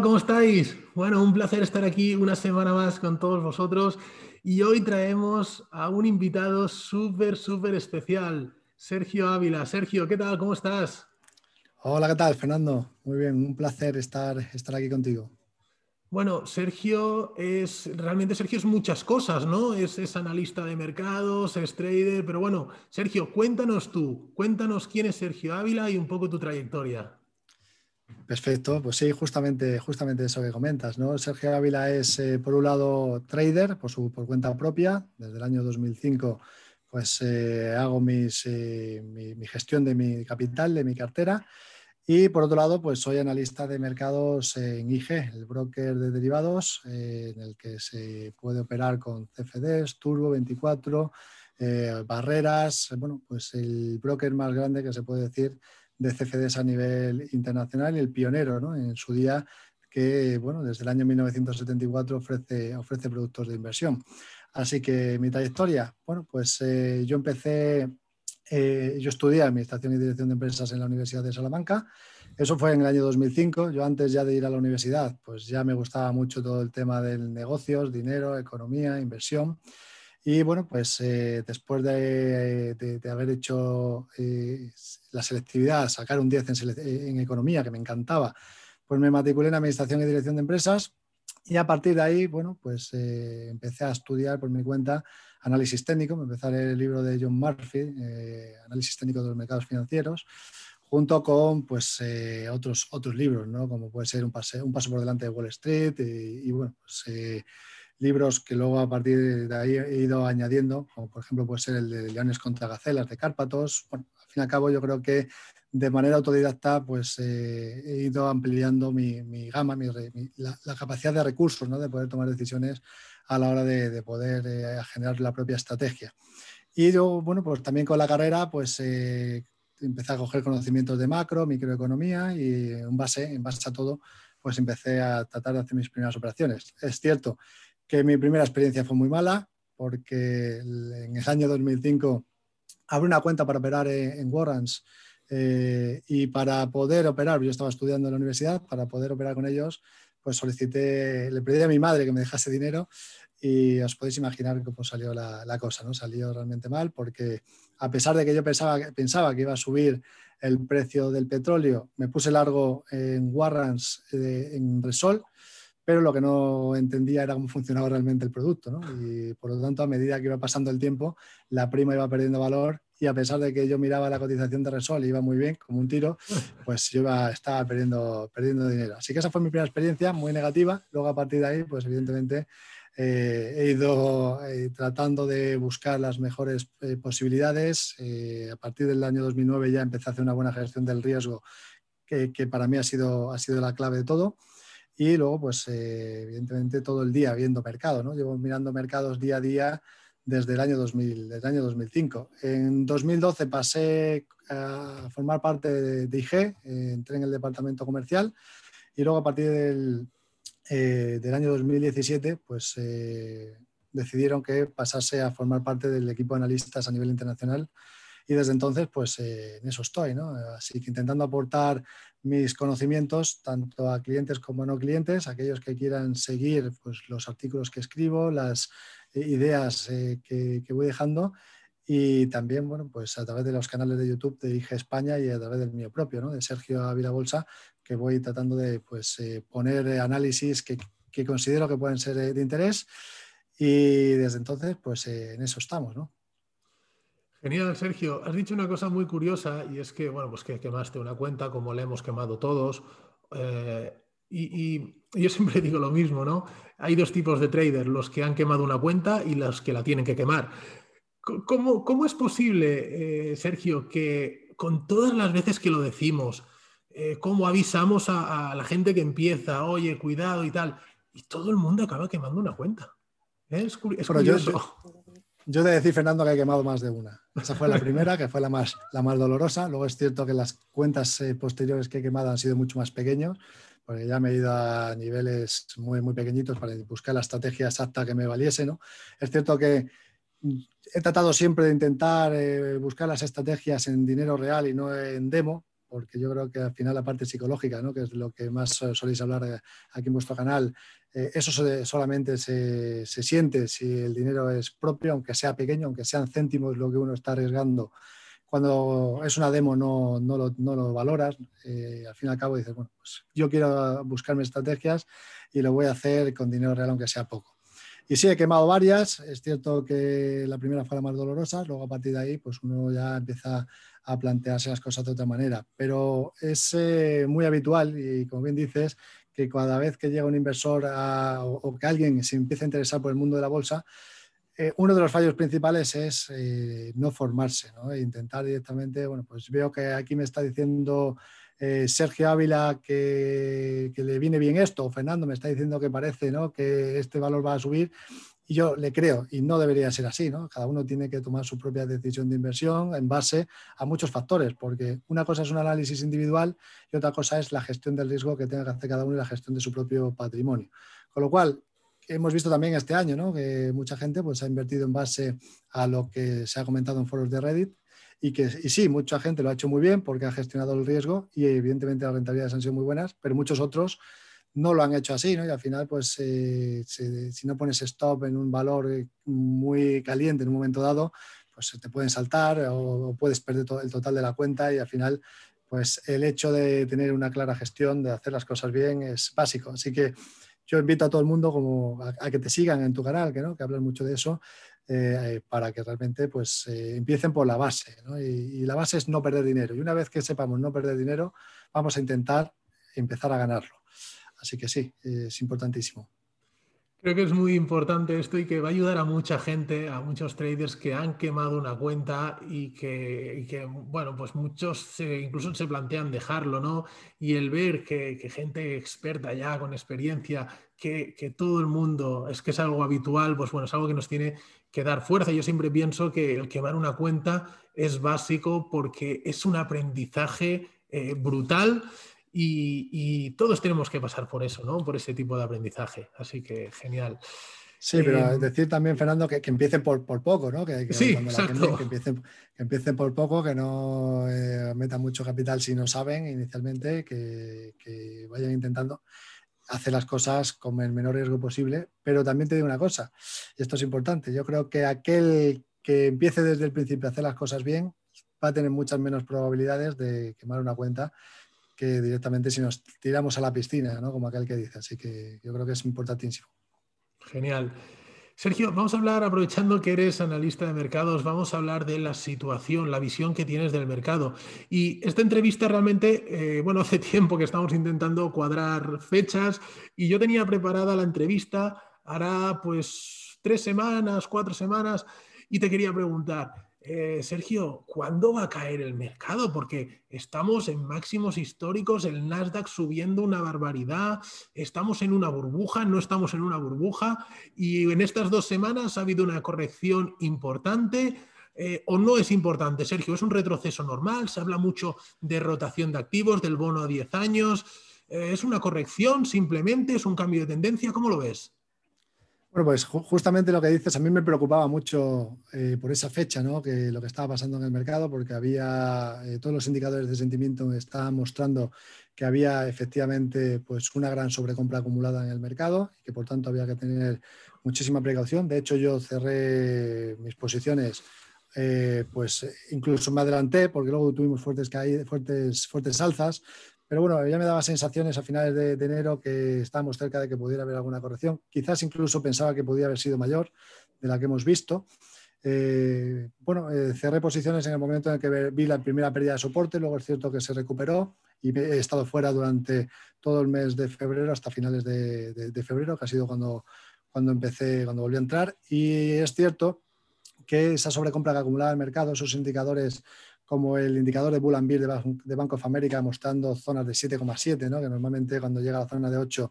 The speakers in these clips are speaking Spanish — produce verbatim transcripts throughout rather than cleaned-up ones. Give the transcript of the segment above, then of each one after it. ¿Cómo estáis? Bueno, un placer estar aquí una semana más con todos vosotros y hoy traemos a un invitado súper, súper especial, Sergio Ávila. Sergio, ¿qué tal? ¿Cómo estás? Hola, ¿qué tal, Fernando? Muy bien, un placer estar, estar aquí contigo. Bueno, Sergio es, realmente Sergio es muchas cosas, ¿no? Es, es analista de mercados, es trader, pero bueno, Sergio, cuéntanos tú, cuéntanos quién es Sergio Ávila y un poco tu trayectoria. Perfecto, pues sí, justamente, justamente eso que comentas, ¿no? Sergio Ávila es, eh, por un lado, trader por su por cuenta propia. Desde el año dos mil cinco, pues eh, hago mis, eh, mi, mi gestión de mi capital, de mi cartera. Y por otro lado, pues soy analista de mercados en I G, el broker de derivados, eh, en el que se puede operar con C F Ds, Turbo veinticuatro, eh, barreras, bueno, pues el broker más grande que se puede decir de C F Ds a nivel internacional, el pionero, ¿no?, en su día, que bueno, desde el año mil novecientos setenta y cuatro ofrece, ofrece productos de inversión. Así que mi trayectoria, bueno, pues eh, yo empecé, eh, yo estudié Administración y Dirección de Empresas en la Universidad de Salamanca. Eso fue en el año dos mil cinco. Yo antes ya de ir a la universidad, pues ya me gustaba mucho todo el tema de negocios, dinero, economía, inversión. Y bueno, pues eh, después de, de, de haber hecho eh, la selectividad, sacar un diez en, en economía, que me encantaba, pues me matriculé en Administración y Dirección de Empresas y a partir de ahí, bueno, pues eh, empecé a estudiar por mi cuenta análisis técnico. Me empecé a leer el libro de John Murphy, eh, Análisis Técnico de los Mercados Financieros, junto con pues, eh, otros, otros libros, ¿no?, como puede ser un, pase, un paso por delante de Wall Street y, y bueno, pues... Eh, libros que luego a partir de ahí he ido añadiendo, como por ejemplo puede ser el de Leones contra Gacelas, de Cárpatos. Bueno, al fin y al cabo yo creo que de manera autodidacta pues eh, he ido ampliando mi, mi gama, mi, mi, la, la capacidad de recursos, ¿no?, de poder tomar decisiones a la hora de, de poder eh, generar la propia estrategia. Y yo, bueno, pues también con la carrera pues eh, empecé a coger conocimientos de macro, microeconomía y en base, en base a todo pues empecé a tratar de hacer mis primeras operaciones. Es cierto que mi primera experiencia fue muy mala, porque en el año dos mil cinco abrí una cuenta para operar en Warrants eh, y para poder operar, yo estaba estudiando en la universidad, para poder operar con ellos, pues solicité, le pedí a mi madre que me dejase dinero y os podéis imaginar cómo salió la, la cosa, ¿no? Salió realmente mal porque a pesar de que yo pensaba, pensaba que iba a subir el precio del petróleo, me puse largo en Warrants, eh, en Resol, pero lo que no entendía era cómo funcionaba realmente el producto, ¿no? Y por lo tanto, a medida que iba pasando el tiempo, la prima iba perdiendo valor y a pesar de que yo miraba la cotización de Resol y iba muy bien, como un tiro, pues yo iba, estaba perdiendo, perdiendo dinero. Así que esa fue mi primera experiencia, muy negativa. Luego a partir de ahí, pues evidentemente eh, he ido eh, tratando de buscar las mejores eh, posibilidades. Eh, a partir del año dos mil nueve ya empecé a hacer una buena gestión del riesgo, que, que para mí ha sido, ha sido la clave de todo. Y luego, pues eh, evidentemente todo el día viendo mercado, ¿no? Llevo mirando mercados día a día desde el año dos mil, desde el año dos mil cinco. En dos mil doce pasé a formar parte de I G, eh, entré en el departamento comercial y luego a partir del, eh, del año dos mil diecisiete, pues eh, decidieron que pasase a formar parte del equipo de analistas a nivel internacional. Y desde entonces, pues eh, en eso estoy, ¿no? Así que intentando aportar mis conocimientos tanto a clientes como a no clientes, aquellos que quieran seguir pues, los artículos que escribo, las eh, ideas eh, que, que voy dejando y también, bueno, pues a través de los canales de YouTube de I G España y a través del mío propio, ¿no?, de Sergio Ávila Bolsa, que voy tratando de pues, eh, poner análisis que, que considero que pueden ser de interés y desde entonces, pues eh, en eso estamos, ¿no? Genial, Sergio. Has dicho una cosa muy curiosa y es que, bueno, pues que quemaste una cuenta como la hemos quemado todos. Eh, y, y yo siempre digo lo mismo, ¿no? Hay dos tipos de traders, los que han quemado una cuenta y los que la tienen que quemar. ¿Cómo, cómo es posible, eh, Sergio, que con todas las veces que lo decimos, eh, cómo avisamos a, a la gente que empieza, oye, cuidado y tal, y todo el mundo acaba quemando una cuenta? ¿Eh? Es, cu es curioso. Yo, yo... Yo he de decir, Fernando, que he quemado más de una. Esa fue la primera, que fue la más, la más dolorosa. Luego es cierto que las cuentas eh, posteriores que he quemado han sido mucho más pequeños, porque ya me he ido a niveles muy, muy pequeñitos para buscar la estrategia exacta que me valiese, ¿no? Es cierto que he tratado siempre de intentar eh, buscar las estrategias en dinero real y no en demo, porque yo creo que al final la parte psicológica, ¿no?, que es lo que más soléis hablar aquí en vuestro canal, eh, eso se, solamente se, se siente si el dinero es propio, aunque sea pequeño, aunque sean céntimos lo que uno está arriesgando. Cuando es una demo no, no, lo, no lo valoras, eh, al fin y al cabo dices, bueno, pues yo quiero buscarme estrategias y lo voy a hacer con dinero real aunque sea poco. Y sí, he quemado varias, es cierto que la primera fue la más dolorosa, luego a partir de ahí pues uno ya empieza a plantearse las cosas de otra manera, pero es eh, muy habitual y como bien dices, que cada vez que llega un inversor a, o, o que alguien se empieza a interesar por el mundo de la bolsa, Eh, uno de los fallos principales es eh, no formarse, ¿no? E intentar directamente, bueno, pues veo que aquí me está diciendo eh, Sergio Ávila que, que le viene bien esto, o Fernando me está diciendo que parece, ¿no?, que este valor va a subir y yo le creo, y no debería ser así, ¿no? Cada uno tiene que tomar su propia decisión de inversión en base a muchos factores, porque una cosa es un análisis individual y otra cosa es la gestión del riesgo que tenga que hacer cada uno y la gestión de su propio patrimonio. Con lo cual, hemos visto también este año, ¿no?, que mucha gente pues, ha invertido en base a lo que se ha comentado en foros de Reddit y que y sí, mucha gente lo ha hecho muy bien porque ha gestionado el riesgo y evidentemente las rentabilidades han sido muy buenas, pero muchos otros no lo han hecho así, ¿no? Y al final, pues eh, si, si no pones stop en un valor muy caliente en un momento dado, pues te pueden saltar o, o puedes perder todo el total de la cuenta y al final, pues el hecho de tener una clara gestión, de hacer las cosas bien es básico. Así que yo invito a todo el mundo como a, a que te sigan en tu canal, que, ¿no?, que hablan mucho de eso, eh, para que realmente pues, eh, empiecen por la base, ¿no? Y, y la base es no perder dinero. Y una vez que sepamos no perder dinero, vamos a intentar empezar a ganarlo. Así que sí, eh, es importantísimo. Creo que es muy importante esto y que va a ayudar a mucha gente, a muchos traders que han quemado una cuenta y que, y que bueno, pues muchos se, incluso se plantean dejarlo, ¿no? Y el ver que, que gente experta ya, con experiencia, que, que todo el mundo, es que es algo habitual, pues bueno, es algo que nos tiene que dar fuerza. Yo siempre pienso que el quemar una cuenta es básico porque es un aprendizaje eh, brutal. Y, y todos tenemos que pasar por eso, ¿no? Por ese tipo de aprendizaje. Así que genial. Sí, eh, pero decir también, Fernando, que, que empiecen por, por poco, ¿no? Que, que sí, exacto. Gente, que, empiecen, que empiecen por poco, que no eh, metan mucho capital si no saben inicialmente, que, que vayan intentando hacer las cosas con el menor riesgo posible. Pero también te digo una cosa, y esto es importante, yo creo que aquel que empiece desde el principio a hacer las cosas bien va a tener muchas menos probabilidades de quemar una cuenta que directamente si nos tiramos a la piscina, ¿no?, como aquel que dice. Así que yo creo que es importantísimo. Genial. Sergio, vamos a hablar, aprovechando que eres analista de mercados, vamos a hablar de la situación, la visión que tienes del mercado. Y esta entrevista realmente, eh, bueno, hace tiempo que estamos intentando cuadrar fechas y yo tenía preparada la entrevista, hará pues tres semanas, cuatro semanas, y te quería preguntar, Eh, Sergio, ¿cuándo va a caer el mercado? Porque estamos en máximos históricos, el Nasdaq subiendo una barbaridad, estamos en una burbuja, no estamos en una burbuja, y en estas dos semanas ha habido una corrección importante, eh, o no es importante, Sergio, es un retroceso normal, se habla mucho de rotación de activos, del bono a diez años, eh, ¿es una corrección simplemente, es un cambio de tendencia? ¿Cómo lo ves? Bueno, pues justamente lo que dices, a mí me preocupaba mucho eh, por esa fecha, ¿no?, que lo que estaba pasando en el mercado, porque había eh, todos los indicadores de sentimiento estaban mostrando que había efectivamente pues, una gran sobrecompra acumulada en el mercado y que por tanto había que tener muchísima precaución. De hecho, yo cerré mis posiciones, eh, pues incluso me adelanté porque luego tuvimos fuertes caídas, fuertes, fuertes alzas. Pero bueno, ya me daba sensaciones a finales de, de enero que estábamos cerca de que pudiera haber alguna corrección. Quizás incluso pensaba que podía haber sido mayor de la que hemos visto. Eh, bueno, eh, cerré posiciones en el momento en el que vi la primera pérdida de soporte, luego es cierto que se recuperó y he estado fuera durante todo el mes de febrero hasta finales de, de, de febrero, que ha sido cuando, cuando empecé, cuando volví a entrar. Y es cierto que esa sobrecompra que acumulaba el mercado, esos indicadores como el indicador de Bull and Bear de, Ban de Bank of America mostrando zonas de siete coma siete, ¿no?, que normalmente cuando llega a la zona de ocho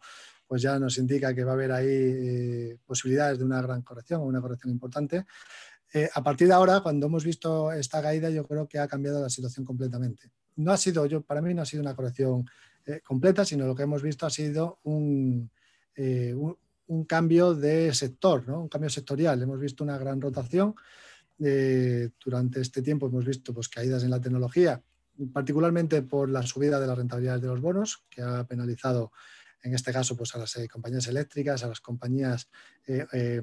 pues ya nos indica que va a haber ahí eh, posibilidades de una gran corrección o una corrección importante. Eh, a partir de ahora, cuando hemos visto esta caída, yo creo que ha cambiado la situación completamente. No ha sido, yo, para mí no ha sido una corrección eh, completa, sino lo que hemos visto ha sido un, eh, un, un cambio de sector, ¿no?, un cambio sectorial. Hemos visto una gran rotación. Eh, durante este tiempo hemos visto pues, caídas en la tecnología, particularmente por la subida de las rentabilidades de los bonos, que ha penalizado en este caso pues, a las eh, compañías eléctricas, a las compañías eh, eh,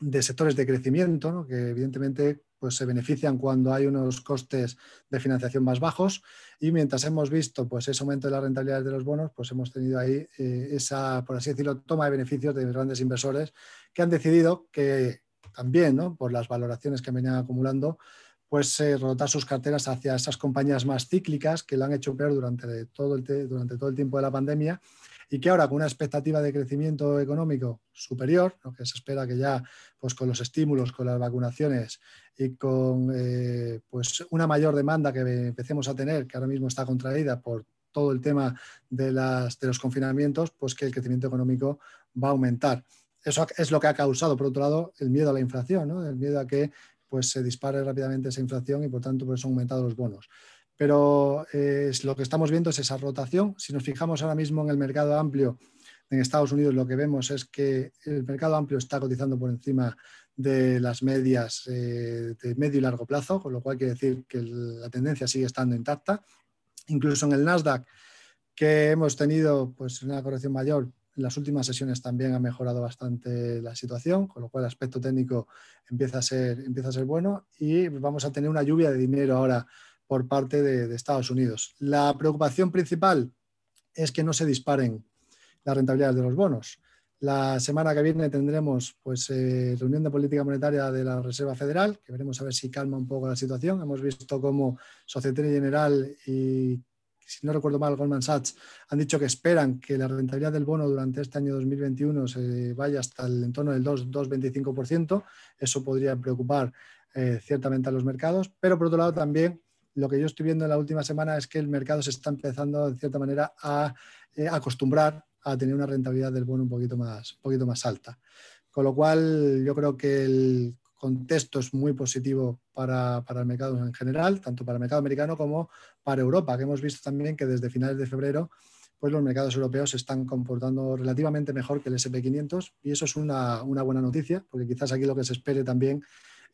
de sectores de crecimiento, ¿no? Que evidentemente pues, se benefician cuando hay unos costes de financiación más bajos, y mientras hemos visto pues, ese aumento de las rentabilidades de los bonos, pues hemos tenido ahí eh, esa, por así decirlo, toma de beneficios de grandes inversores que han decidido que también, ¿no? Por las valoraciones que venían acumulando, pues eh, rotar sus carteras hacia esas compañías más cíclicas que lo han hecho peor durante todo el, durante todo el tiempo de la pandemia, y que ahora con una expectativa de crecimiento económico superior, lo que se espera que ya pues, con los estímulos, con las vacunaciones y con eh, pues, una mayor demanda que empecemos a tener, que ahora mismo está contraída por todo el tema de, las, de los confinamientos, pues que el crecimiento económico va a aumentar. Eso es lo que ha causado, por otro lado, el miedo a la inflación, ¿no? El miedo a que pues se dispare rápidamente esa inflación y por tanto por eso han aumentado los bonos. Pero eh, lo que estamos viendo es esa rotación. Si nos fijamos ahora mismo en el mercado amplio en Estados Unidos, lo que vemos es que el mercado amplio está cotizando por encima de las medias eh, de medio y largo plazo, con lo cual quiere decir que la tendencia sigue estando intacta. Incluso en el Nasdaq, que hemos tenido pues, una corrección mayor, las últimas sesiones también ha mejorado bastante la situación, con lo cual el aspecto técnico empieza a ser, empieza a ser bueno, y vamos a tener una lluvia de dinero ahora por parte de, de Estados Unidos. La preocupación principal es que no se disparen las rentabilidades de los bonos. La semana que viene tendremos pues, eh, reunión de política monetaria de la Reserva Federal, que veremos a ver si calma un poco la situación. Hemos visto cómo Societe General y, si no recuerdo mal, Goldman Sachs han dicho que esperan que la rentabilidad del bono durante este año dos mil veintiuno se vaya hasta el entorno del dos coma veinticinco por ciento. Eso podría preocupar eh, ciertamente a los mercados. Pero por otro lado también lo que yo estoy viendo en la última semana es que el mercado se está empezando en cierta manera a eh, acostumbrar a tener una rentabilidad del bono un poquito más, un poquito más alta. Con lo cual yo creo que el contexto es muy positivo para, para el mercado en general, tanto para el mercado americano como para Europa, que hemos visto también que desde finales de febrero pues los mercados europeos se están comportando relativamente mejor que el ese and pe quinientos, y eso es una, una buena noticia, porque quizás aquí lo que se espere también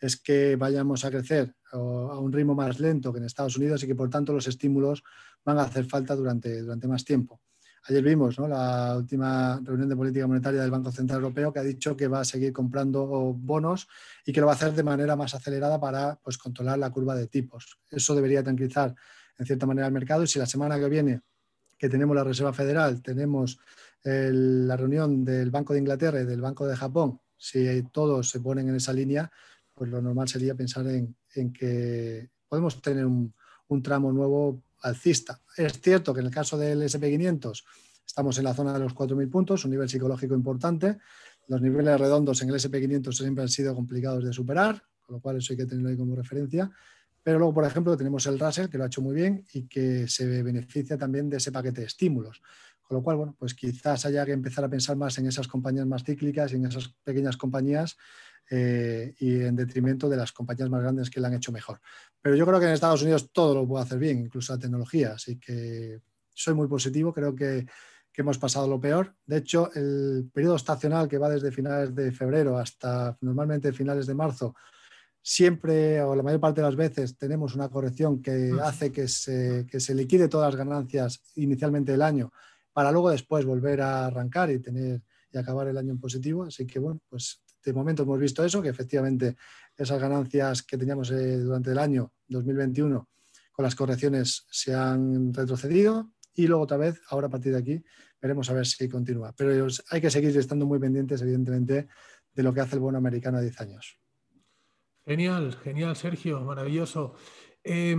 es que vayamos a crecer a un ritmo más lento que en Estados Unidos y que por tanto los estímulos van a hacer falta durante, durante más tiempo. Ayer vimos, ¿no?, la última reunión de política monetaria del Banco Central Europeo, que ha dicho que va a seguir comprando bonos y que lo va a hacer de manera más acelerada para pues, controlar la curva de tipos. Eso debería tranquilizar en cierta manera el mercado, y si la semana que viene, que tenemos la Reserva Federal, tenemos el, la reunión del Banco de Inglaterra y del Banco de Japón, si todos se ponen en esa línea, pues lo normal sería pensar en, en que podemos tener un, un tramo nuevo alcista. Es cierto que en el caso del ese and pe quinientos estamos en la zona de los cuatro mil puntos, un nivel psicológico importante. Los niveles redondos en el ese and pe quinientos siempre han sido complicados de superar, con lo cual eso hay que tenerlo ahí como referencia. Pero luego, por ejemplo, tenemos el Russell, que lo ha hecho muy bien y que se beneficia también de ese paquete de estímulos. Con lo cual, bueno, pues quizás haya que empezar a pensar más en esas compañías más cíclicas y en esas pequeñas compañías eh, y en detrimento de las compañías más grandes que la han hecho mejor. Pero yo creo que en Estados Unidos todo lo puede hacer bien, incluso la tecnología. Así que soy muy positivo, creo que, que hemos pasado lo peor. De hecho, el periodo estacional que va desde finales de febrero hasta normalmente finales de marzo, siempre o la mayor parte de las veces tenemos una corrección que hace que se, que se liquide todas las ganancias inicialmente del año, para luego después volver a arrancar y tener y acabar el año en positivo. Así que bueno, pues de momento hemos visto eso, que efectivamente esas ganancias que teníamos eh, durante el año dos mil veintiuno con las correcciones se han retrocedido, y luego otra vez, ahora a partir de aquí, veremos a ver si continúa. Pero hay que seguir estando muy pendientes, evidentemente, de lo que hace el bono americano a diez años. Genial, genial, Sergio, maravilloso. Eh...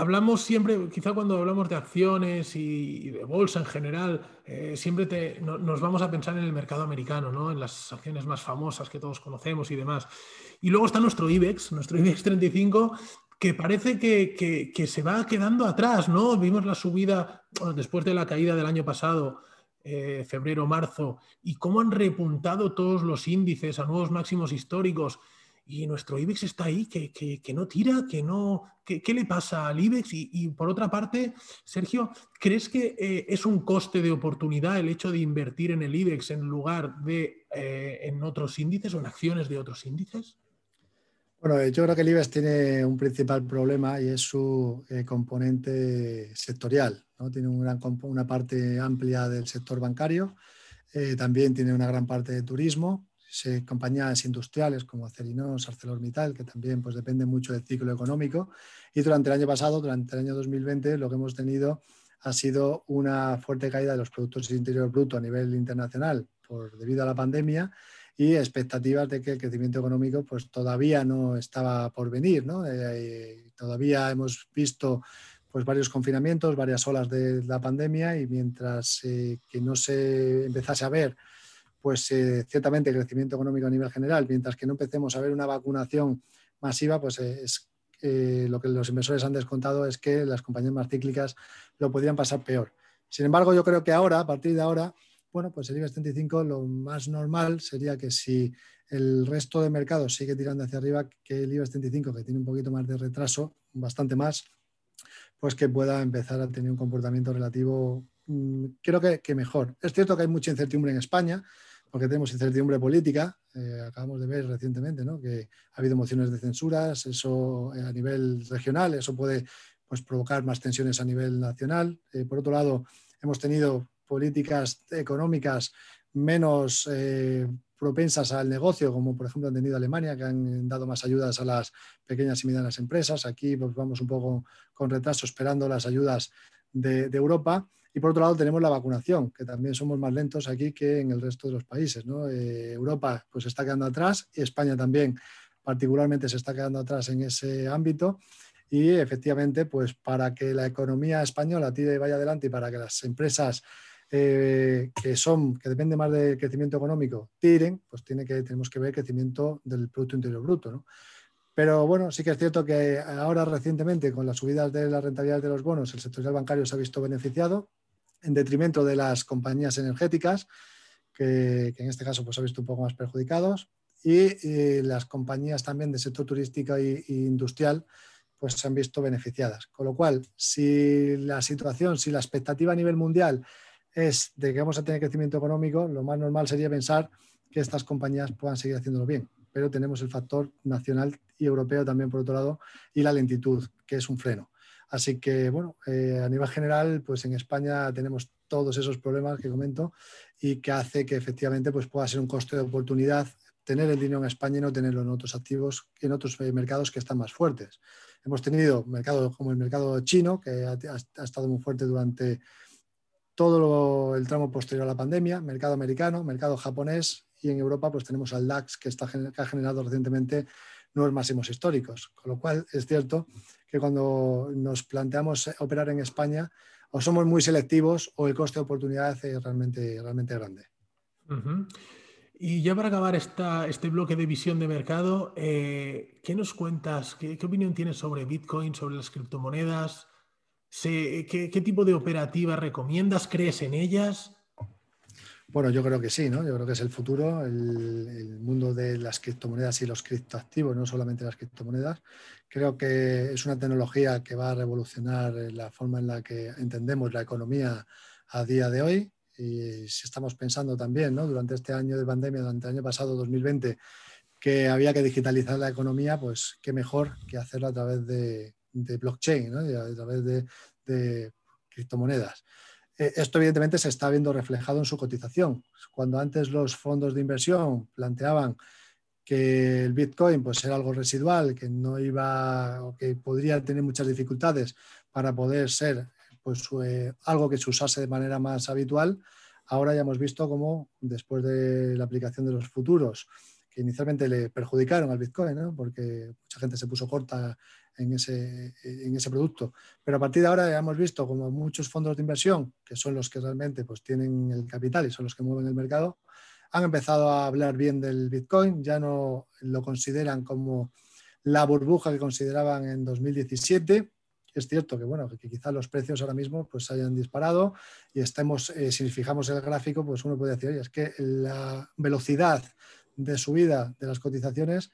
Hablamos siempre, quizá cuando hablamos de acciones y, y de bolsa en general, eh, siempre te, no, nos vamos a pensar en el mercado americano, ¿no? En las acciones más famosas que todos conocemos y demás. Y luego está nuestro IBEX, nuestro IBEX treinta y cinco, que parece que, que, que se va quedando atrás, ¿no? Vimos la subida bueno, después de la caída del año pasado, eh, febrero, marzo, y cómo han repuntado todos los índices a nuevos máximos históricos. Y nuestro IBEX está ahí, que, que, que no tira, que no... ¿Qué, qué le pasa al IBEX? Y, y por otra parte, Sergio, ¿crees que eh, es un coste de oportunidad el hecho de invertir en el IBEX en lugar de eh, en otros índices o en acciones de otros índices? Bueno, yo creo que el IBEX tiene un principal problema y es su eh, componente sectorial, ¿no? Tiene un gran, una parte amplia del sector bancario, eh, también tiene una gran parte de turismo, se, compañías industriales como Acerinox, ArcelorMittal, que también pues, depende mucho del ciclo económico. Y durante el año pasado, durante el año dos mil veinte, lo que hemos tenido ha sido una fuerte caída de los productos interiores brutos a nivel internacional por, debido a la pandemia, y expectativas de que el crecimiento económico pues, todavía no estaba por venir, ¿no? Eh, todavía hemos visto pues, varios confinamientos, varias olas de la pandemia, y mientras eh, que no se empezase a ver pues, eh, ciertamente el crecimiento económico a nivel general, mientras que no empecemos a ver una vacunación masiva, pues eh, es, eh, lo que los inversores han descontado es que las compañías más cíclicas lo podrían pasar peor. Sin embargo, yo creo que ahora, a partir de ahora, bueno, pues el IBEX treinta y cinco lo más normal sería que si el resto de mercados sigue tirando hacia arriba, que el IBEX treinta y cinco, que tiene un poquito más de retraso, bastante más, pues que pueda empezar a tener un comportamiento relativo, creo que, que mejor. Es cierto que hay mucha incertidumbre en España, porque tenemos incertidumbre política, eh, acabamos de ver recientemente, ¿no?, que ha habido mociones de censuras, eso eh, a nivel regional, eso puede pues, provocar más tensiones a nivel nacional. Eh, por otro lado, hemos tenido políticas económicas menos eh, propensas al negocio, como por ejemplo han tenido Alemania, que han dado más ayudas a las pequeñas y medianas empresas. Aquí pues, vamos un poco con retraso esperando las ayudas de, de Europa. Y por otro lado tenemos la vacunación, que también somos más lentos aquí que en el resto de los países, ¿no? Eh, Europa pues está quedando atrás, y España también particularmente se está quedando atrás en ese ámbito. Y efectivamente, pues para que la economía española tire y vaya adelante, y para que las empresas Eh, que son, que depende más del crecimiento económico, tiren, pues tiene que, tenemos que ver el crecimiento del Producto Interior Bruto, ¿no? Pero bueno, sí que es cierto que ahora recientemente, con las subidas de las rentabilidades de los bonos, el sector bancario se ha visto beneficiado, en detrimento de las compañías energéticas, que, que en este caso pues ha visto un poco más perjudicados, y eh, las compañías también del sector turístico y, y industrial pues se han visto beneficiadas. Con lo cual, si la situación, si la expectativa a nivel mundial es de que vamos a tener crecimiento económico, lo más normal sería pensar que estas compañías puedan seguir haciéndolo bien. Pero tenemos el factor nacional y europeo también, por otro lado, y la lentitud, que es un freno. Así que, bueno, eh, a nivel general, pues en España tenemos todos esos problemas que comento y que hace que efectivamente pues, pueda ser un coste de oportunidad tener el dinero en España y no tenerlo en otros activos, en otros mercados que están más fuertes. Hemos tenido mercados como el mercado chino, que ha, ha estado muy fuerte durante todo lo, el tramo posterior a la pandemia, mercado americano, mercado japonés, y en Europa pues tenemos al DAX, que, está, que ha generado recientemente nuevos máximos históricos. Con lo cual es cierto que cuando nos planteamos operar en España, o somos muy selectivos o el coste de oportunidad es realmente, realmente grande. Uh-huh. Y ya para acabar esta, este bloque de visión de mercado, eh, ¿qué nos cuentas? ¿Qué, qué opinión tienes sobre Bitcoin, sobre las criptomonedas? Sí, ¿qué, ¿Qué tipo de operativas recomiendas? ¿Crees en ellas? Bueno, yo creo que sí, ¿no? Yo creo que es el futuro, el, el mundo de las criptomonedas y los criptoactivos, no solamente las criptomonedas. Creo que es una tecnología que va a revolucionar la forma en la que entendemos la economía a día de hoy. Y si estamos pensando también, ¿no?, durante este año de pandemia, durante el año pasado, dos mil veinte, que había que digitalizar la economía, pues qué mejor que hacerlo a través de de blockchain, ¿no?, a través de, de criptomonedas. Eh, esto evidentemente se está viendo reflejado en su cotización. Cuando antes los fondos de inversión planteaban que el Bitcoin pues, era algo residual, que no iba o que podría tener muchas dificultades para poder ser pues, eh, algo que se usase de manera más habitual, ahora ya hemos visto cómo después de la aplicación de los futuros, que inicialmente le perjudicaron al Bitcoin, ¿no?, porque mucha gente se puso corta en ese, en ese producto. Pero a partir de ahora ya hemos visto como muchos fondos de inversión, que son los que realmente pues, tienen el capital y son los que mueven el mercado, han empezado a hablar bien del Bitcoin, ya no lo consideran como la burbuja que consideraban en dos mil diecisiete. Es cierto que, bueno, que quizás los precios ahora mismo pues, hayan disparado y estemos, eh, si fijamos el gráfico, pues uno puede decir, oye, es que la velocidad de subida de las cotizaciones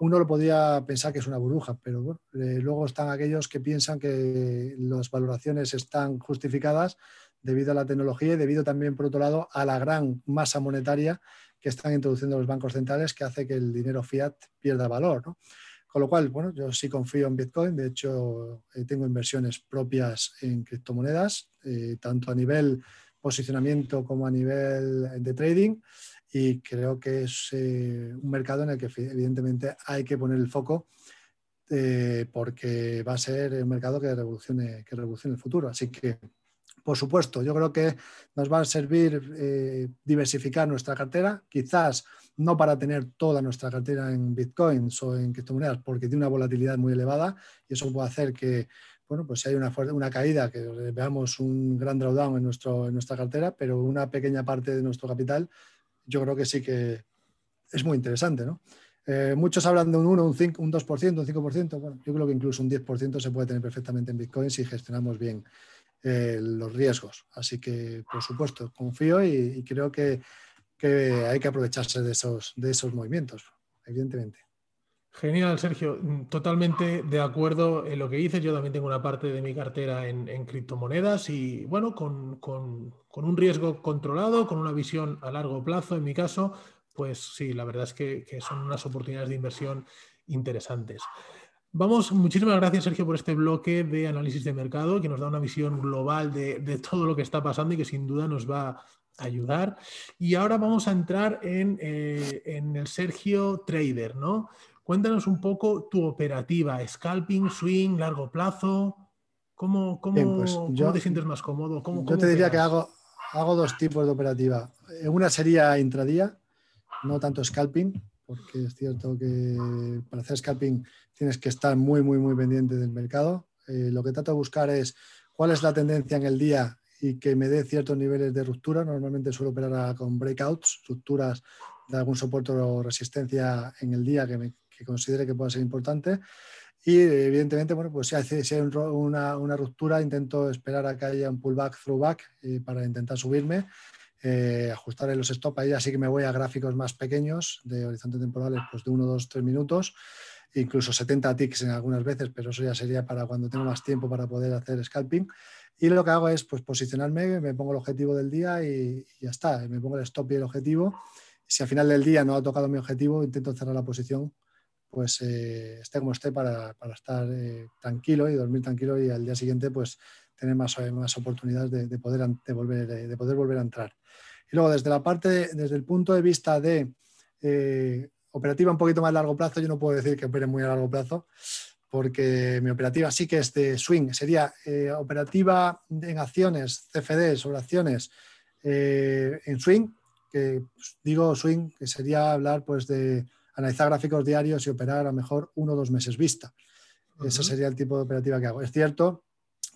uno lo podría pensar que es una burbuja, pero bueno, eh, luego están aquellos que piensan que las valoraciones están justificadas debido a la tecnología y debido también, por otro lado, a la gran masa monetaria que están introduciendo los bancos centrales, que hace que el dinero fiat pierda valor, ¿no? Con lo cual, bueno, yo sí confío en Bitcoin. De hecho, eh, tengo inversiones propias en criptomonedas, eh, tanto a nivel posicionamiento como a nivel de trading, y creo que es eh, un mercado en el que evidentemente hay que poner el foco, eh, porque va a ser un mercado que revolucione, que revolucione el futuro. Así que, por supuesto, yo creo que nos va a servir eh, diversificar nuestra cartera, quizás no para tener toda nuestra cartera en bitcoins o en criptomonedas, porque tiene una volatilidad muy elevada, y eso puede hacer que, bueno, pues si hay una, una caída, que veamos un gran drawdown en, nuestro, en nuestra cartera, pero una pequeña parte de nuestro capital, yo creo que sí que es muy interesante, ¿no? Eh, muchos hablan de un uno, un cinco, un dos por ciento, un cinco por ciento. Bueno, yo creo que incluso un diez por ciento se puede tener perfectamente en bitcoins si gestionamos bien eh, los riesgos. Así que, por supuesto, confío y, y creo que que hay que aprovecharse de esos, de esos movimientos, evidentemente. Genial, Sergio. Totalmente de acuerdo en lo que dices. Yo también tengo una parte de mi cartera en, en criptomonedas y, bueno, con, con, con un riesgo controlado, con una visión a largo plazo, en mi caso, pues sí, la verdad es que, que son unas oportunidades de inversión interesantes. Vamos, muchísimas gracias, Sergio, por este bloque de análisis de mercado que nos da una visión global de, de todo lo que está pasando y que sin duda nos va ayudar. Y ahora vamos a entrar en, eh, en el Sergio Trader, ¿no? Cuéntanos un poco tu operativa, scalping, swing, largo plazo. ¿Cómo, cómo, Bien, pues ¿cómo yo, te sientes más cómodo? ¿Cómo, yo cómo te diría que hago, hago dos tipos de operativa. Una sería intradía, no tanto scalping, porque es cierto que para hacer scalping tienes que estar muy, muy, muy pendiente del mercado. Eh, lo que trato de buscar es cuál es la tendencia en el día y que me dé ciertos niveles de ruptura. Normalmente suelo operar a, con breakouts, rupturas de algún soporte o resistencia en el día que, me, que considere que pueda ser importante. Y evidentemente, bueno, pues si hay, si hay un, una, una ruptura, intento esperar a que haya un pullback, throwback, eh, para intentar subirme, eh, ajustar los stop ahí. Así que me voy a gráficos más pequeños de horizontes temporales, pues de uno, dos, tres minutos, incluso setenta ticks en algunas veces, pero eso ya sería para cuando tengo más tiempo para poder hacer scalping. Y lo que hago es, pues, posicionarme, me pongo el objetivo del día y, y ya está. Me pongo el stop y el objetivo. Si al final del día no ha tocado mi objetivo, intento cerrar la posición, pues eh, esté como esté, para, para estar eh, tranquilo y dormir tranquilo, y al día siguiente pues tener más, más oportunidades de, de, poder, de, volver, de poder volver a entrar. Y luego, desde la parte, desde el punto de vista de eh, operativa un poquito más a largo plazo, yo no puedo decir que opere muy a largo plazo, porque mi operativa sí que es de swing. Sería eh, operativa en acciones, C F Ds sobre acciones eh, en swing, que pues, digo swing, que sería hablar, pues, de analizar gráficos diarios y operar a mejor uno o dos meses vista. Uh-huh. Ese sería el tipo de operativa que hago. Es cierto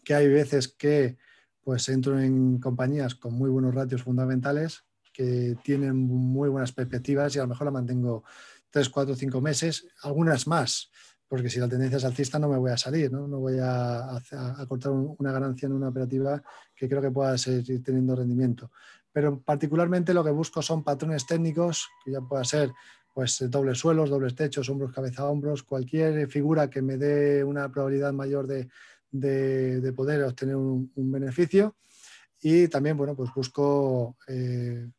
que hay veces que, pues, entro en compañías con muy buenos ratios fundamentales, que tienen muy buenas perspectivas, y a lo mejor la mantengo tres, cuatro, cinco meses, algunas más, porque si la tendencia es alcista no me voy a salir, no, no voy a, a, a cortar un, una ganancia en una operativa que creo que pueda seguir teniendo rendimiento. Pero particularmente lo que busco son patrones técnicos, que ya pueda ser, pues, dobles suelos, dobles techos, hombros, cabeza, hombros, cualquier figura que me dé una probabilidad mayor de, de, de poder obtener un, un beneficio. Y también, bueno, pues busco eh,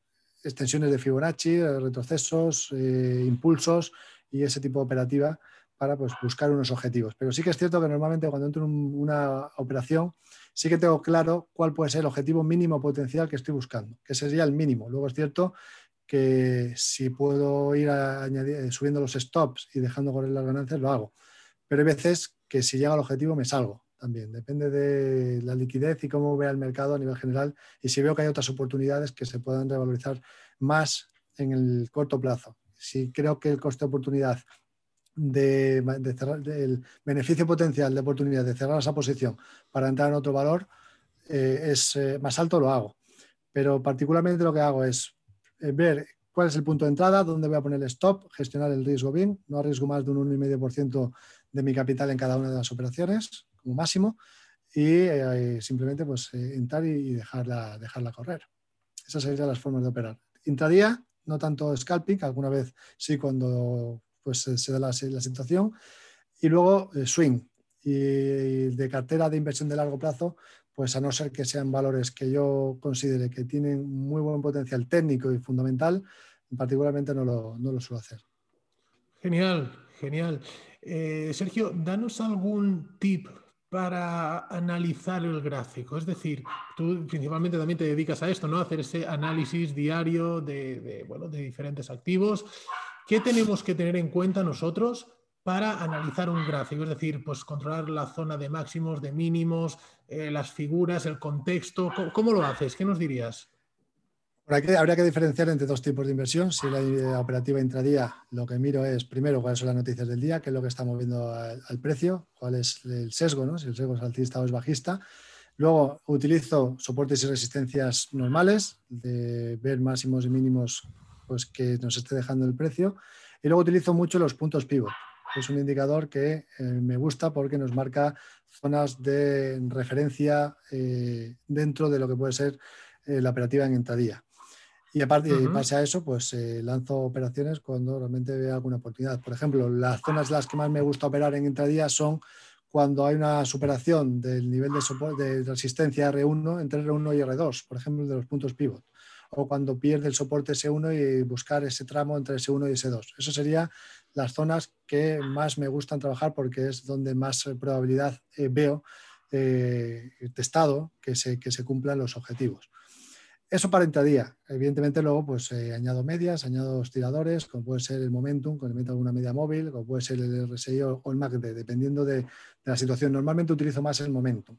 extensiones de Fibonacci, retrocesos, eh, impulsos y ese tipo de operativa, para, pues, buscar unos objetivos. Pero sí que es cierto que normalmente cuando entro en un, una operación sí que tengo claro cuál puede ser el objetivo mínimo potencial que estoy buscando, que sería el mínimo. Luego es cierto que si puedo ir a añadir, subiendo los stops y dejando correr las ganancias, lo hago. Pero hay veces que si llega al objetivo me salgo también. Depende de la liquidez y cómo vea el mercado a nivel general, y si veo que hay otras oportunidades que se puedan revalorizar más en el corto plazo. Si creo que el coste de oportunidad De, de cerrar, del beneficio potencial de oportunidad de cerrar esa posición para entrar en otro valor eh, es eh, más alto, lo hago. Pero particularmente lo que hago es eh, ver cuál es el punto de entrada, dónde voy a poner el stop, gestionar el riesgo bien. No arriesgo más de un uno coma cinco por ciento de mi capital en cada una de las operaciones como máximo, y eh, simplemente, pues, eh, entrar y, y dejarla, dejarla correr. Esas serían las formas de operar. Intradía, no tanto scalping, alguna vez sí cuando, pues, se da la, la situación. Y luego eh, swing, y, y de cartera de inversión de largo plazo, pues a no ser que sean valores que yo considere que tienen muy buen potencial técnico y fundamental, particularmente no lo, no lo suelo hacer. Genial, genial. Eh, Sergio, danos algún tip para analizar el gráfico. Es decir, tú principalmente también te dedicas a esto, ¿no? A hacer ese análisis diario de, de, bueno, de diferentes activos. ¿Qué tenemos que tener en cuenta nosotros para analizar un gráfico? Es decir, pues controlar la zona de máximos, de mínimos, eh, las figuras, el contexto. ¿Cómo, cómo lo haces? ¿Qué nos dirías? Por aquí habría que diferenciar entre dos tipos de inversión. Si la operativa intradía, lo que miro es, primero, cuáles son las noticias del día, qué es lo que está moviendo al, al precio, cuál es el sesgo, ¿no? Si el sesgo es alcista o es bajista. Luego, utilizo soportes y resistencias normales, de ver máximos y mínimos pues, que nos esté dejando el precio. Y luego utilizo mucho los puntos pivot. Es un indicador que eh, me gusta porque nos marca zonas de referencia eh, dentro de lo que puede ser eh, la operativa en intradía. Y aparte, uh-huh. en base a eso, pues eh, lanzo operaciones cuando realmente veo alguna oportunidad. Por ejemplo, las zonas las que más me gusta operar en intradía son cuando hay una superación del nivel de, soporte, de resistencia R uno entre R uno y R dos, por ejemplo, de los puntos pivot. O cuando pierde el soporte S uno y buscar ese tramo entre S uno y S dos. Eso sería las zonas que más me gustan trabajar porque es donde más probabilidad eh, veo eh, testado que se, que se cumplan los objetivos. Eso para intradía. Evidentemente luego pues eh, añado medias, añado tiradores, como puede ser el Momentum, como meto alguna media móvil, como puede ser el R S I o el MACD, dependiendo de, de la situación. Normalmente utilizo más el Momentum.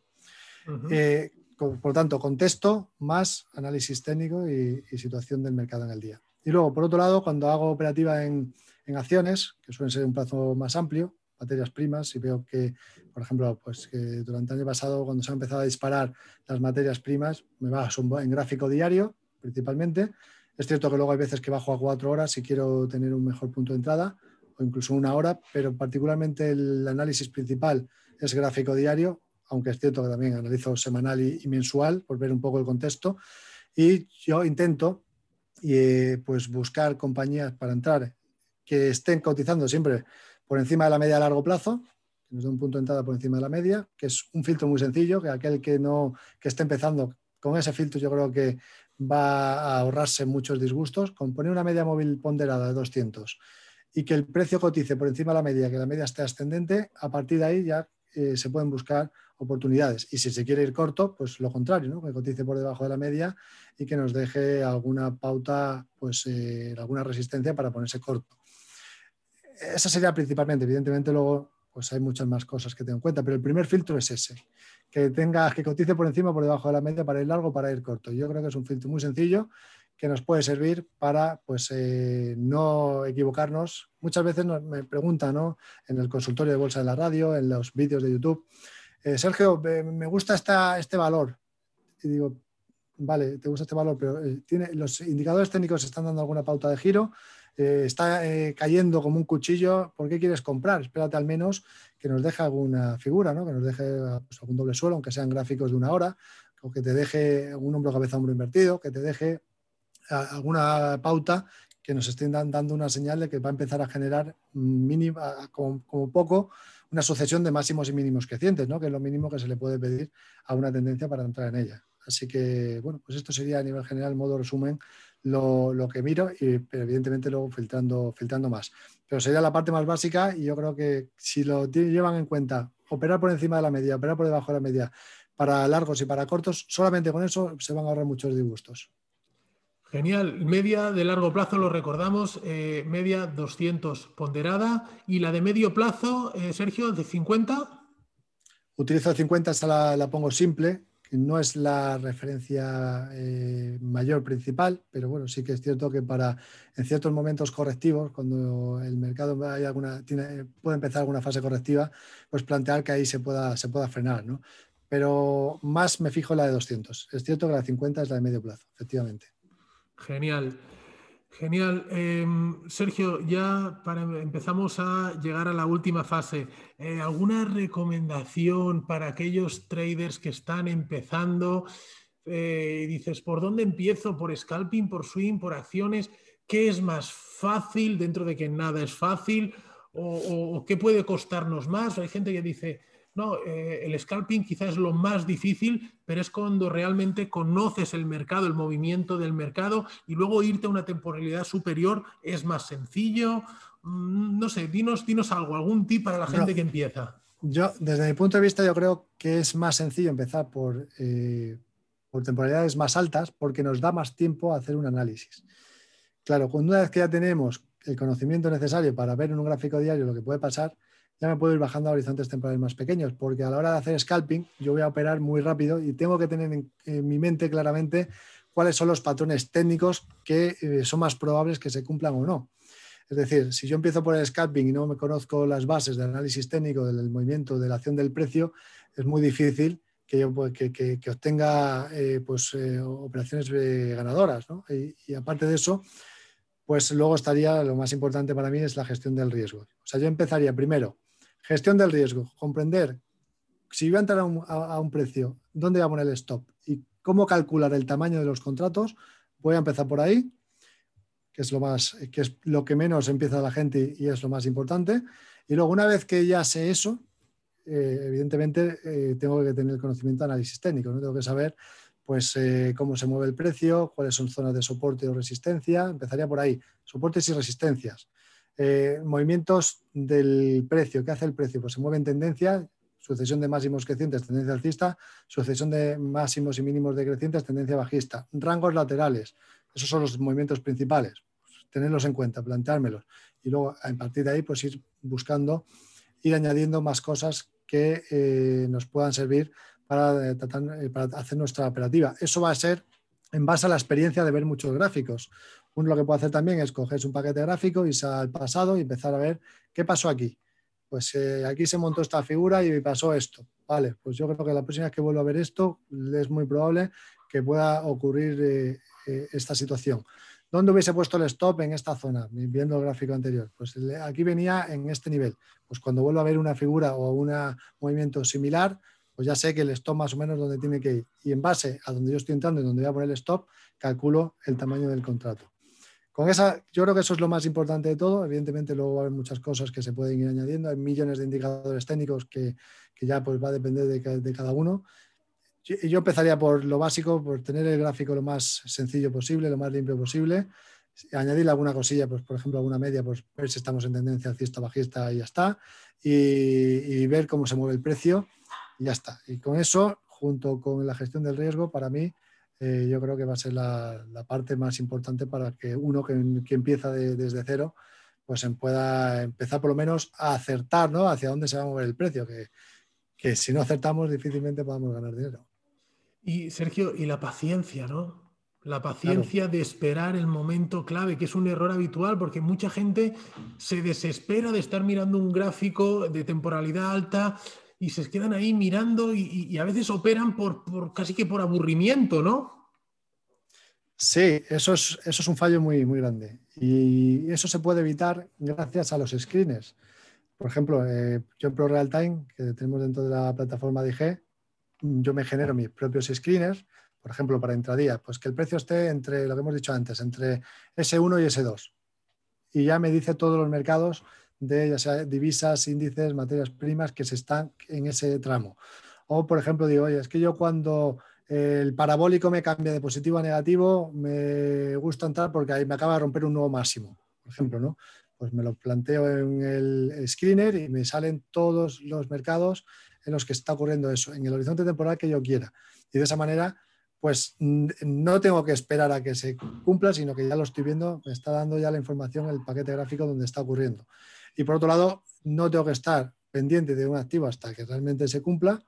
Uh-huh. eh, con, por tanto, contexto más análisis técnico y, y situación del mercado en el día. Y luego, por otro lado, cuando hago operativa en en acciones, que suelen ser un plazo más amplio, materias primas, y veo que, por ejemplo, pues que durante el año pasado, cuando se ha empezado a disparar las materias primas, me bajo en gráfico diario, principalmente. Es cierto que luego hay veces que bajo a cuatro horas si quiero tener un mejor punto de entrada, o incluso una hora, pero particularmente el análisis principal es gráfico diario, aunque es cierto que también analizo semanal y, y mensual, por ver un poco el contexto, y yo intento eh, pues buscar compañías para entrar que estén cotizando siempre por encima de la media a largo plazo, que nos dé un punto de entrada por encima de la media, que es un filtro muy sencillo, que aquel que no que esté empezando con ese filtro yo creo que va a ahorrarse muchos disgustos, con poner una media móvil ponderada de doscientos y que el precio cotice por encima de la media, que la media esté ascendente, a partir de ahí ya eh, se pueden buscar oportunidades. Y si se quiere ir corto, pues lo contrario, ¿no? Que cotice por debajo de la media y que nos deje alguna pauta, pues eh, alguna resistencia para ponerse corto. Esa sería principalmente, evidentemente luego pues hay muchas más cosas que tengo en cuenta, pero el primer filtro es ese, que tenga, que cotice por encima o por debajo de la media para ir largo o para ir corto. Yo creo que es un filtro muy sencillo que nos puede servir para pues, eh, no equivocarnos. Muchas veces nos, me preguntan, ¿no?, en el consultorio de bolsa de la radio, en los vídeos de YouTube, eh, Sergio, eh, me gusta esta, este valor. Y digo, vale, te gusta este valor, pero eh, tiene, los indicadores técnicos están dando alguna pauta de giro. Eh, está eh, cayendo como un cuchillo, ¿por qué quieres comprar? Espérate al menos que nos deje alguna figura, ¿no? Que nos deje pues, algún doble suelo, aunque sean gráficos de una hora, o que te deje un hombro-cabeza-hombro invertido, que te deje a, alguna pauta que nos estén dan, dando una señal de que va a empezar a generar mínimo, a, como, como poco una sucesión de máximos y mínimos crecientes, ¿no? Que es lo mínimo que se le puede pedir a una tendencia para entrar en ella. Así que, bueno, pues esto sería a nivel general, modo resumen, Lo, lo que miro y evidentemente luego filtrando, filtrando más. Pero sería la parte más básica y yo creo que si lo tienen, llevan en cuenta, operar por encima de la media, operar por debajo de la media, para largos y para cortos, solamente con eso se van a ahorrar muchos disgustos. Genial. Media de largo plazo, lo recordamos, eh, media doscientos ponderada y la de medio plazo, eh, Sergio, de cincuenta. Utilizo cincuenta, esa la, la pongo simple. No es la referencia eh, mayor principal, pero bueno, sí que es cierto que para en ciertos momentos correctivos, cuando el mercado hay alguna, tiene, puede empezar alguna fase correctiva, pues plantear que ahí se pueda, se pueda frenar, ¿no? Pero más me fijo en la de doscientos. Es cierto que la de cincuenta es la de medio plazo, efectivamente. Genial. Genial. Eh, Sergio, ya para, empezamos a llegar a la última fase. Eh, ¿Alguna recomendación para aquellos traders que están empezando? Eh, dices, ¿por dónde empiezo? ¿Por scalping? ¿Por swing? ¿Por acciones? ¿Qué es más fácil dentro de que nada es fácil? ¿O, o qué puede costarnos más? Hay gente que dice, No, eh, el scalping quizás es lo más difícil, pero es cuando realmente conoces el mercado, el movimiento del mercado, y luego irte a una temporalidad superior es más sencillo. No sé, dinos, dinos algo, algún tip para la gente no, que empieza. Yo, desde mi punto de vista, yo creo que es más sencillo empezar por, eh, por temporalidades más altas, porque nos da más tiempo a hacer un análisis. Claro, una vez que ya tenemos el conocimiento necesario para ver en un gráfico diario lo que puede pasar, ya me puedo ir bajando a horizontes temporales más pequeños, porque a la hora de hacer scalping yo voy a operar muy rápido y tengo que tener en, en mi mente claramente cuáles son los patrones técnicos que eh, son más probables que se cumplan o no. Es decir, si yo empiezo por el scalping y no me conozco las bases del análisis técnico, del movimiento, de la acción del precio, es muy difícil que, yo, que, que, que obtenga eh, pues, eh, operaciones eh, ganadoras, ¿no? Y, y aparte de eso, pues luego estaría, lo más importante para mí es la gestión del riesgo. O sea, yo empezaría primero, gestión del riesgo, comprender si voy a entrar a un, a, a un precio, dónde voy a poner el stop y cómo calcular el tamaño de los contratos. Voy a empezar por ahí, que es lo más, que es lo que menos empieza la gente y es lo más importante. Y luego, una vez que ya sé eso, eh, evidentemente eh, tengo que tener el conocimiento de análisis técnico, ¿no? Tengo que saber pues, eh, cómo se mueve el precio, cuáles son zonas de soporte o resistencia. Empezaría por ahí, soportes y resistencias. Eh, movimientos del precio, ¿qué hace el precio? Pues se mueve en tendencia, sucesión de máximos crecientes, tendencia alcista, sucesión de máximos y mínimos decrecientes, tendencia bajista. Rangos laterales, esos son los movimientos principales, pues tenerlos en cuenta, planteármelos, y luego a partir de ahí pues ir buscando, ir añadiendo más cosas que eh, nos puedan servir para, tratar, para hacer nuestra operativa. Eso va a ser en base a la experiencia de ver muchos gráficos. Uno lo que puede hacer también es cogerse un paquete gráfico, irse al pasado y empezar a ver qué pasó aquí. Pues eh, aquí se montó esta figura y pasó esto. Vale, pues yo creo que la próxima vez que vuelvo a ver esto es muy probable que pueda ocurrir eh, eh, esta situación. ¿Dónde hubiese puesto el stop en esta zona? Viendo el gráfico anterior. Pues aquí venía en este nivel. Pues cuando vuelvo a ver una figura o un movimiento similar, pues ya sé que el stop más o menos donde tiene que ir. Y en base a donde yo estoy entrando y donde voy a poner el stop, calculo el tamaño del contrato. Con esa, yo creo que eso es lo más importante de todo. Evidentemente luego va a haber muchas cosas que se pueden ir añadiendo, hay millones de indicadores técnicos que, que ya pues va a depender de, de cada uno. Yo, yo empezaría por lo básico, por tener el gráfico lo más sencillo posible, lo más limpio posible, añadirle alguna cosilla, pues por ejemplo alguna media, pues ver si estamos en tendencia alcista, bajista y ya está, y, y ver cómo se mueve el precio y ya está. Y con eso, junto con la gestión del riesgo, para mí, Eh, yo creo que va a ser la, la parte más importante para que uno que, que empieza de, desde cero pues pueda empezar por lo menos a acertar, ¿no? Hacia dónde se va a mover el precio, que, que si no acertamos difícilmente podamos ganar dinero. Y Sergio, y la paciencia, ¿no? La paciencia, claro, de esperar el momento clave, que es un error habitual, porque mucha gente se desespera de estar mirando un gráfico de temporalidad alta y se quedan ahí mirando y, y a veces operan por, por casi que por aburrimiento, ¿no? Sí, eso es, eso es un fallo muy, muy grande. Y eso se puede evitar gracias a los screeners. Por ejemplo, eh, yo en Pro Real Time, que tenemos dentro de la plataforma de I G, yo me genero mis propios screeners, por ejemplo, para intradía, pues que el precio esté entre, lo que hemos dicho antes, entre ese uno y ese dos. Y ya me dice todos los mercados de ya sea divisas, índices, materias primas que se están en ese tramo. O, por ejemplo, digo, oye, es que yo cuando el parabólico me cambia de positivo a negativo, me gusta entrar porque ahí me acaba de romper un nuevo máximo, por ejemplo, ¿no? Pues me lo planteo en el screener y me salen todos los mercados en los que está ocurriendo eso, en el horizonte temporal que yo quiera. Y de esa manera, pues no tengo que esperar a que se cumpla, sino que ya lo estoy viendo, me está dando ya la información, el paquete gráfico donde está ocurriendo. Y por otro lado, no tengo que estar pendiente de un activo hasta que realmente se cumpla,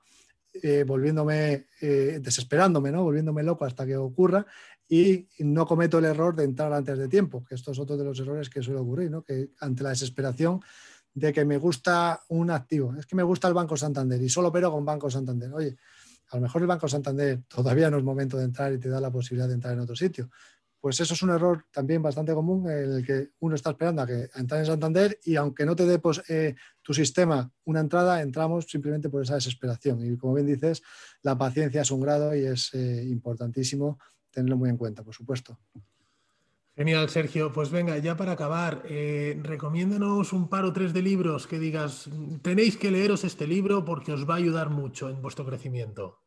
eh, volviéndome, eh, desesperándome, ¿no? Volviéndome loco hasta que ocurra, y no cometo el error de entrar antes de tiempo, que esto es otro de los errores que suele ocurrir, ¿no? Que ante la desesperación de que me gusta un activo, es que me gusta el Banco Santander y solo opero con Banco Santander. Oye, a lo mejor el Banco Santander todavía no es momento de entrar y te da la posibilidad de entrar en otro sitio. Pues eso es un error también bastante común, en el que uno está esperando a, que, a entrar en Santander y aunque no te dé pues, eh, tu sistema una entrada, entramos simplemente por esa desesperación. Y como bien dices, la paciencia es un grado y es eh, importantísimo tenerlo muy en cuenta, por supuesto. Genial, Sergio. Pues venga, ya para acabar, eh, recomiéndanos un par o tres de libros que digas, tenéis que leeros este libro porque os va a ayudar mucho en vuestro crecimiento.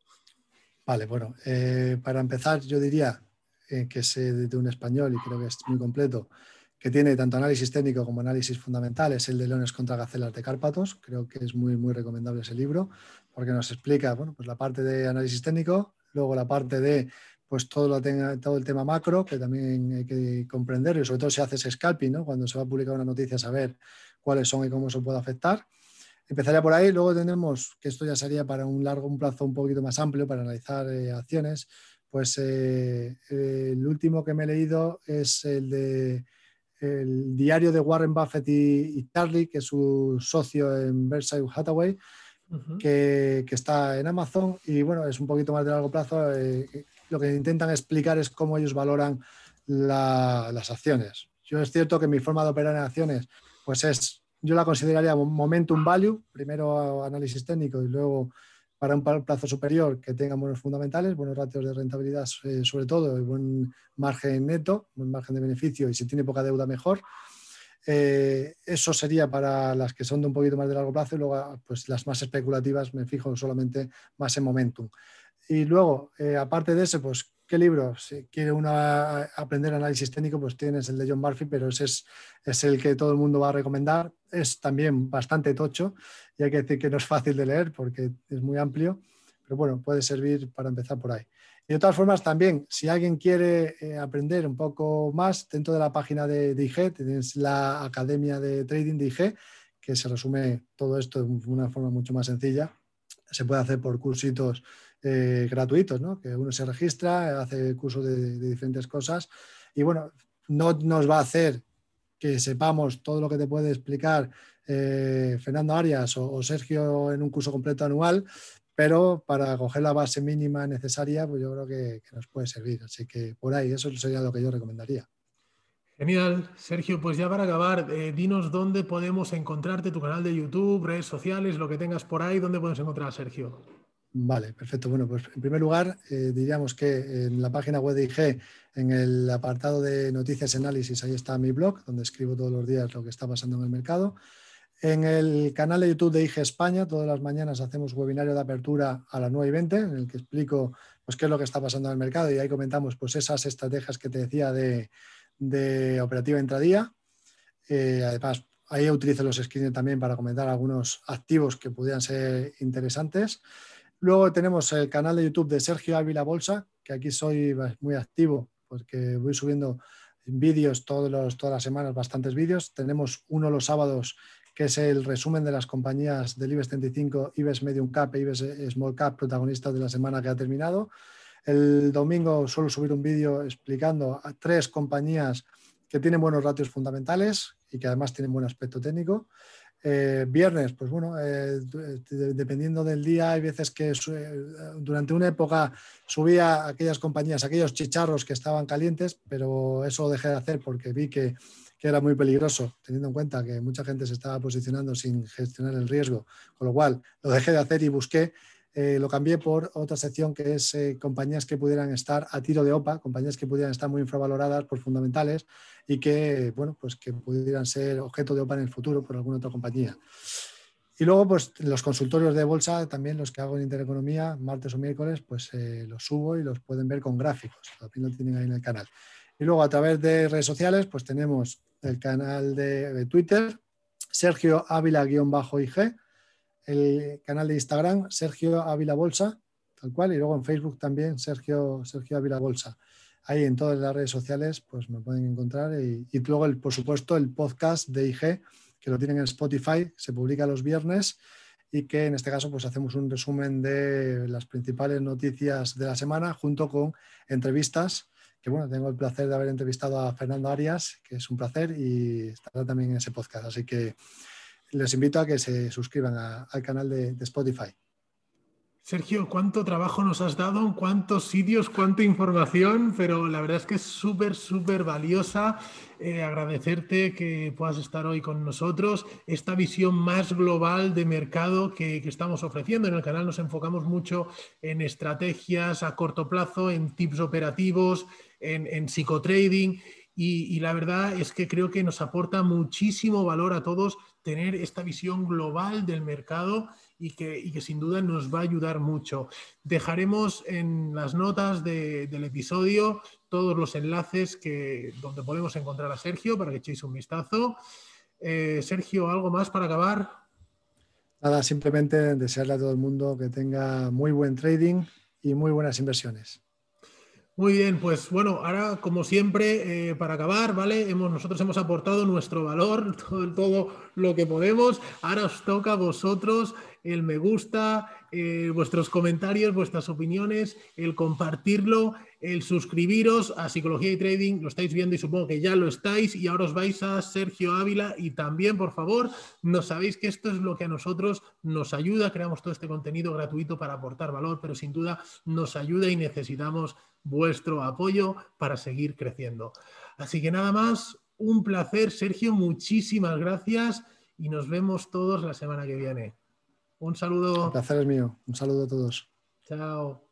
Vale, bueno, eh, para empezar yo diría eh, que es de un español y creo que es muy completo, que tiene tanto análisis técnico como análisis fundamental, es el de Leones contra Gacelas de Cárpatos. Creo que es muy, muy recomendable ese libro porque nos explica, bueno, pues la parte de análisis técnico, luego la parte de pues todo, lo tenga, todo el tema macro, que también hay que comprenderlo, y sobre todo si haces scalping, ¿no? Cuando se va a publicar una noticia, saber cuáles son y cómo eso puede afectar. Empezaría por ahí, luego tenemos, que esto ya sería para un largo un plazo un poquito más amplio, para analizar eh, acciones, pues eh, eh, el último que me he leído es el de el diario de Warren Buffett y, y Charlie, que es su socio en Berkshire Hathaway, Uh-huh. que, que está en Amazon, y bueno, es un poquito más de largo plazo. Eh, lo que intentan explicar es cómo ellos valoran la, las acciones. Yo es cierto que mi forma de operar en acciones, pues es, yo la consideraría momentum value, primero análisis técnico y luego para un plazo superior que tengan buenos fundamentales, buenos ratios de rentabilidad eh, sobre todo, y buen margen neto, buen margen de beneficio, y si tiene poca deuda mejor. Eh, eso sería para las que son de un poquito más de largo plazo, y luego pues las más especulativas me fijo solamente más en momentum. Y luego, eh, aparte de ese, pues ¿qué libro? Si quiere uno a, a aprender análisis técnico, pues tienes el de John Murphy, pero ese es, es el que todo el mundo va a recomendar. Es también bastante tocho y hay que decir que no es fácil de leer porque es muy amplio, pero bueno, puede servir para empezar por ahí. Y de todas formas también, si alguien quiere eh, aprender un poco más, dentro de la página de, de I G tienes la Academia de Trading de I G, que se resume todo esto de una forma mucho más sencilla. Se puede hacer por cursitos eh, gratuitos, ¿no? Que uno se registra, hace cursos de, de diferentes cosas y bueno, no nos va a hacer que sepamos todo lo que te puede explicar eh, Fernando Arias o, o Sergio en un curso completo anual, pero para coger la base mínima necesaria, pues yo creo que, que nos puede servir. Así que por ahí, eso sería lo que yo recomendaría. Genial. Sergio, pues ya para acabar, eh, dinos dónde podemos encontrarte, tu canal de YouTube, redes sociales, lo que tengas por ahí, dónde podemos encontrar a Sergio. Vale, perfecto. Bueno, pues en primer lugar, eh, diríamos que en la página web de I G, en el apartado de noticias y análisis, ahí está mi blog, donde escribo todos los días lo que está pasando en el mercado. En el canal de YouTube de I G España, todas las mañanas hacemos webinario de apertura a las nueve y veinte, en el que explico pues, qué es lo que está pasando en el mercado, y ahí comentamos pues, esas estrategias que te decía de, de operativa intradía. Eh, además, ahí utilizo los screens también para comentar algunos activos que pudieran ser interesantes. Luego tenemos el canal de YouTube de Sergio Ávila Bolsa, que aquí soy muy activo porque voy subiendo vídeos todas las semanas, bastantes vídeos. Tenemos uno los sábados, que es el resumen de las compañías del IBEX treinta y cinco, IBEX Medium Cap e IBEX Small Cap, protagonistas de la semana que ha terminado. El domingo suelo subir un vídeo explicando a tres compañías que tienen buenos ratios fundamentales y que además tienen buen aspecto técnico. Eh, viernes, pues bueno, eh, dependiendo del día, hay veces que durante una época subía aquellas compañías, aquellos chicharros que estaban calientes, pero eso lo dejé de hacer porque vi que que era muy peligroso, teniendo en cuenta que mucha gente se estaba posicionando sin gestionar el riesgo, con lo cual lo dejé de hacer y busqué, eh, lo cambié por otra sección que es eh, compañías que pudieran estar a tiro de OPA, compañías que pudieran estar muy infravaloradas por fundamentales y que, bueno, pues que pudieran ser objeto de OPA en el futuro por alguna otra compañía. Y luego, pues los consultorios de bolsa, también los que hago en Intereconomía, martes o miércoles, pues eh, los subo y los pueden ver con gráficos, también lo tienen ahí en el canal. Y luego a través de redes sociales, pues tenemos el canal de, de Twitter, Sergio Ávila-I G, el canal de Instagram, Sergio Ávila Bolsa, tal cual, y luego en Facebook también, Sergio, Sergio Ávila Bolsa. Ahí en todas las redes sociales, pues me pueden encontrar. Y, y luego, el, por supuesto, el podcast de I G, que lo tienen en Spotify, se publica los viernes, y que en este caso pues hacemos un resumen de las principales noticias de la semana, junto con entrevistas. Que bueno, tengo el placer de haber entrevistado a Fernando Arias, que es un placer, y estará también en ese podcast. Así que les invito a que se suscriban a, al canal de, de Spotify. Sergio, cuánto trabajo nos has dado, cuántos sitios, cuánta información, pero la verdad es que es súper, súper valiosa. Eh, agradecerte que puedas estar hoy con nosotros. Esta visión más global de mercado que, que estamos ofreciendo en el canal, nos enfocamos mucho en estrategias a corto plazo, en tips operativos, en, en psicotrading. y, y la verdad es que creo que nos aporta muchísimo valor a todos tener esta visión global del mercado y que, y que sin duda nos va a ayudar mucho. Dejaremos en las notas de, del episodio todos los enlaces que, donde podemos encontrar a Sergio para que echéis un vistazo. Eh, Sergio, ¿algo más para acabar? Nada, simplemente desearle a todo el mundo que tenga muy buen trading y muy buenas inversiones. Muy bien, pues bueno, ahora como siempre, eh, para acabar, ¿vale? Hemos, nosotros hemos aportado nuestro valor, todo, todo lo que podemos. Ahora os toca a vosotros el me gusta, eh, vuestros comentarios, vuestras opiniones, el compartirlo, el suscribiros a Psicología y Trading. Lo estáis viendo y supongo que ya lo estáis, y ahora os vais a Sergio Ávila y también, por favor, no sabéis que esto es lo que a nosotros nos ayuda. Creamos todo este contenido gratuito para aportar valor, pero sin duda nos ayuda y necesitamos vuestro apoyo para seguir creciendo. Así que nada más, un placer, Sergio, muchísimas gracias y nos vemos todos la semana que viene. Un saludo. El placer es mío. Un saludo a todos. Chao.